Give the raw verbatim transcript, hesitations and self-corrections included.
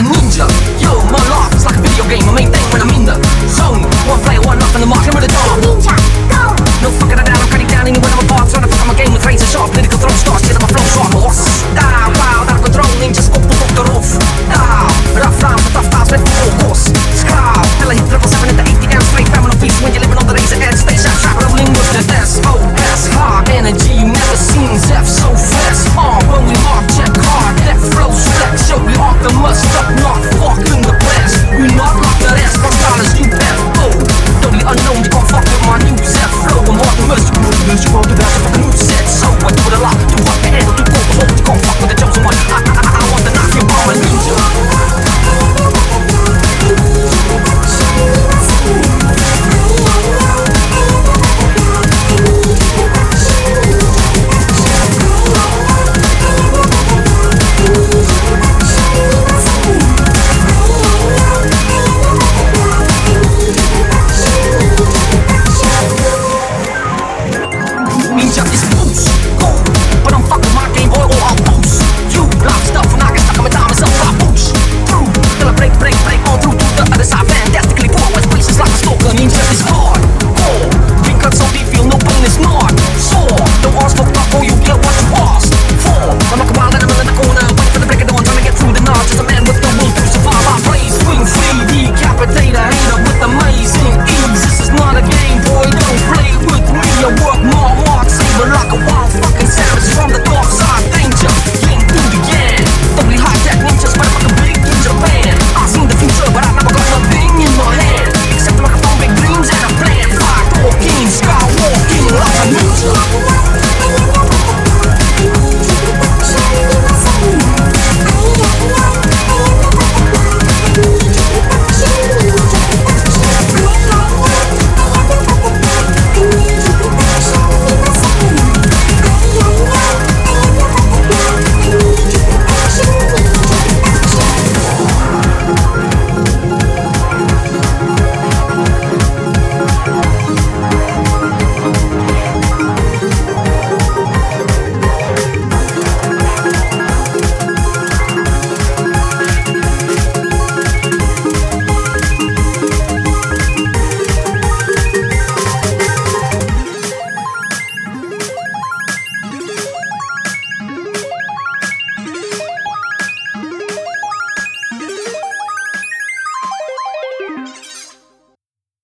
a ninja. Yo, my life is like a video game. I make things when I'm in the zone. One player, one life, and the mark, I'm with the dog.